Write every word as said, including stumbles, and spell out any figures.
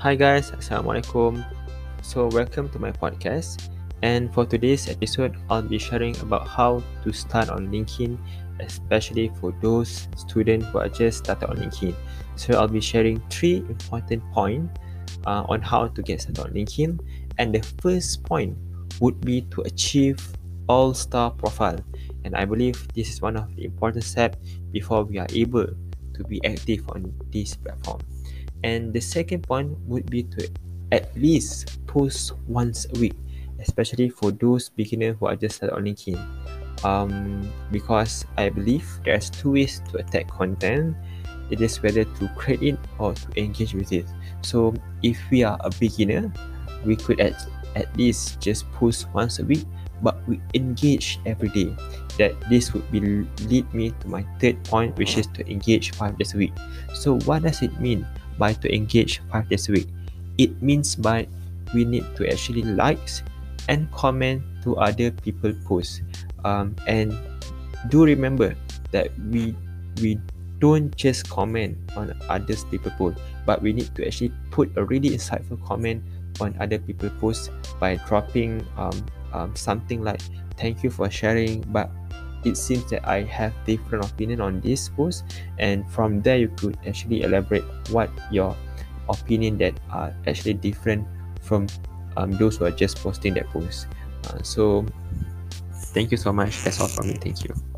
Hi guys, Assalamualaikum. So welcome to my podcast, and for today's episode I'll be sharing about how to start on LinkedIn, especially for those students who are just started on LinkedIn. So I'll be sharing three important points uh, on how to get started on LinkedIn, and the first point would be to achieve all-star profile, and I believe this is one of the important steps before we are able to be active on this platform. And the second point would be to at least post once a week, especially for those beginners who are just started on LinkedIn, um, because I believe there's two ways to attack content. It is whether to create it or to engage with it. So if we are a beginner, we could at, at least just post once a week, but we engage every day. That this would be lead me to my third point, which is to engage five days a week. So what does it mean by to engage five days a week? It means by we need to actually likes and comment to other people posts, um, and do remember that we we don't just comment on other people posts, but we need to actually put a really insightful comment on other people posts by dropping um, um, something like "Thank you for sharing, but it seems that I have different opinion on this post," and from there you could actually elaborate what your opinion that are actually different from um, those who are just posting that post. Uh, so thank you so much. That's all from me. Thank you.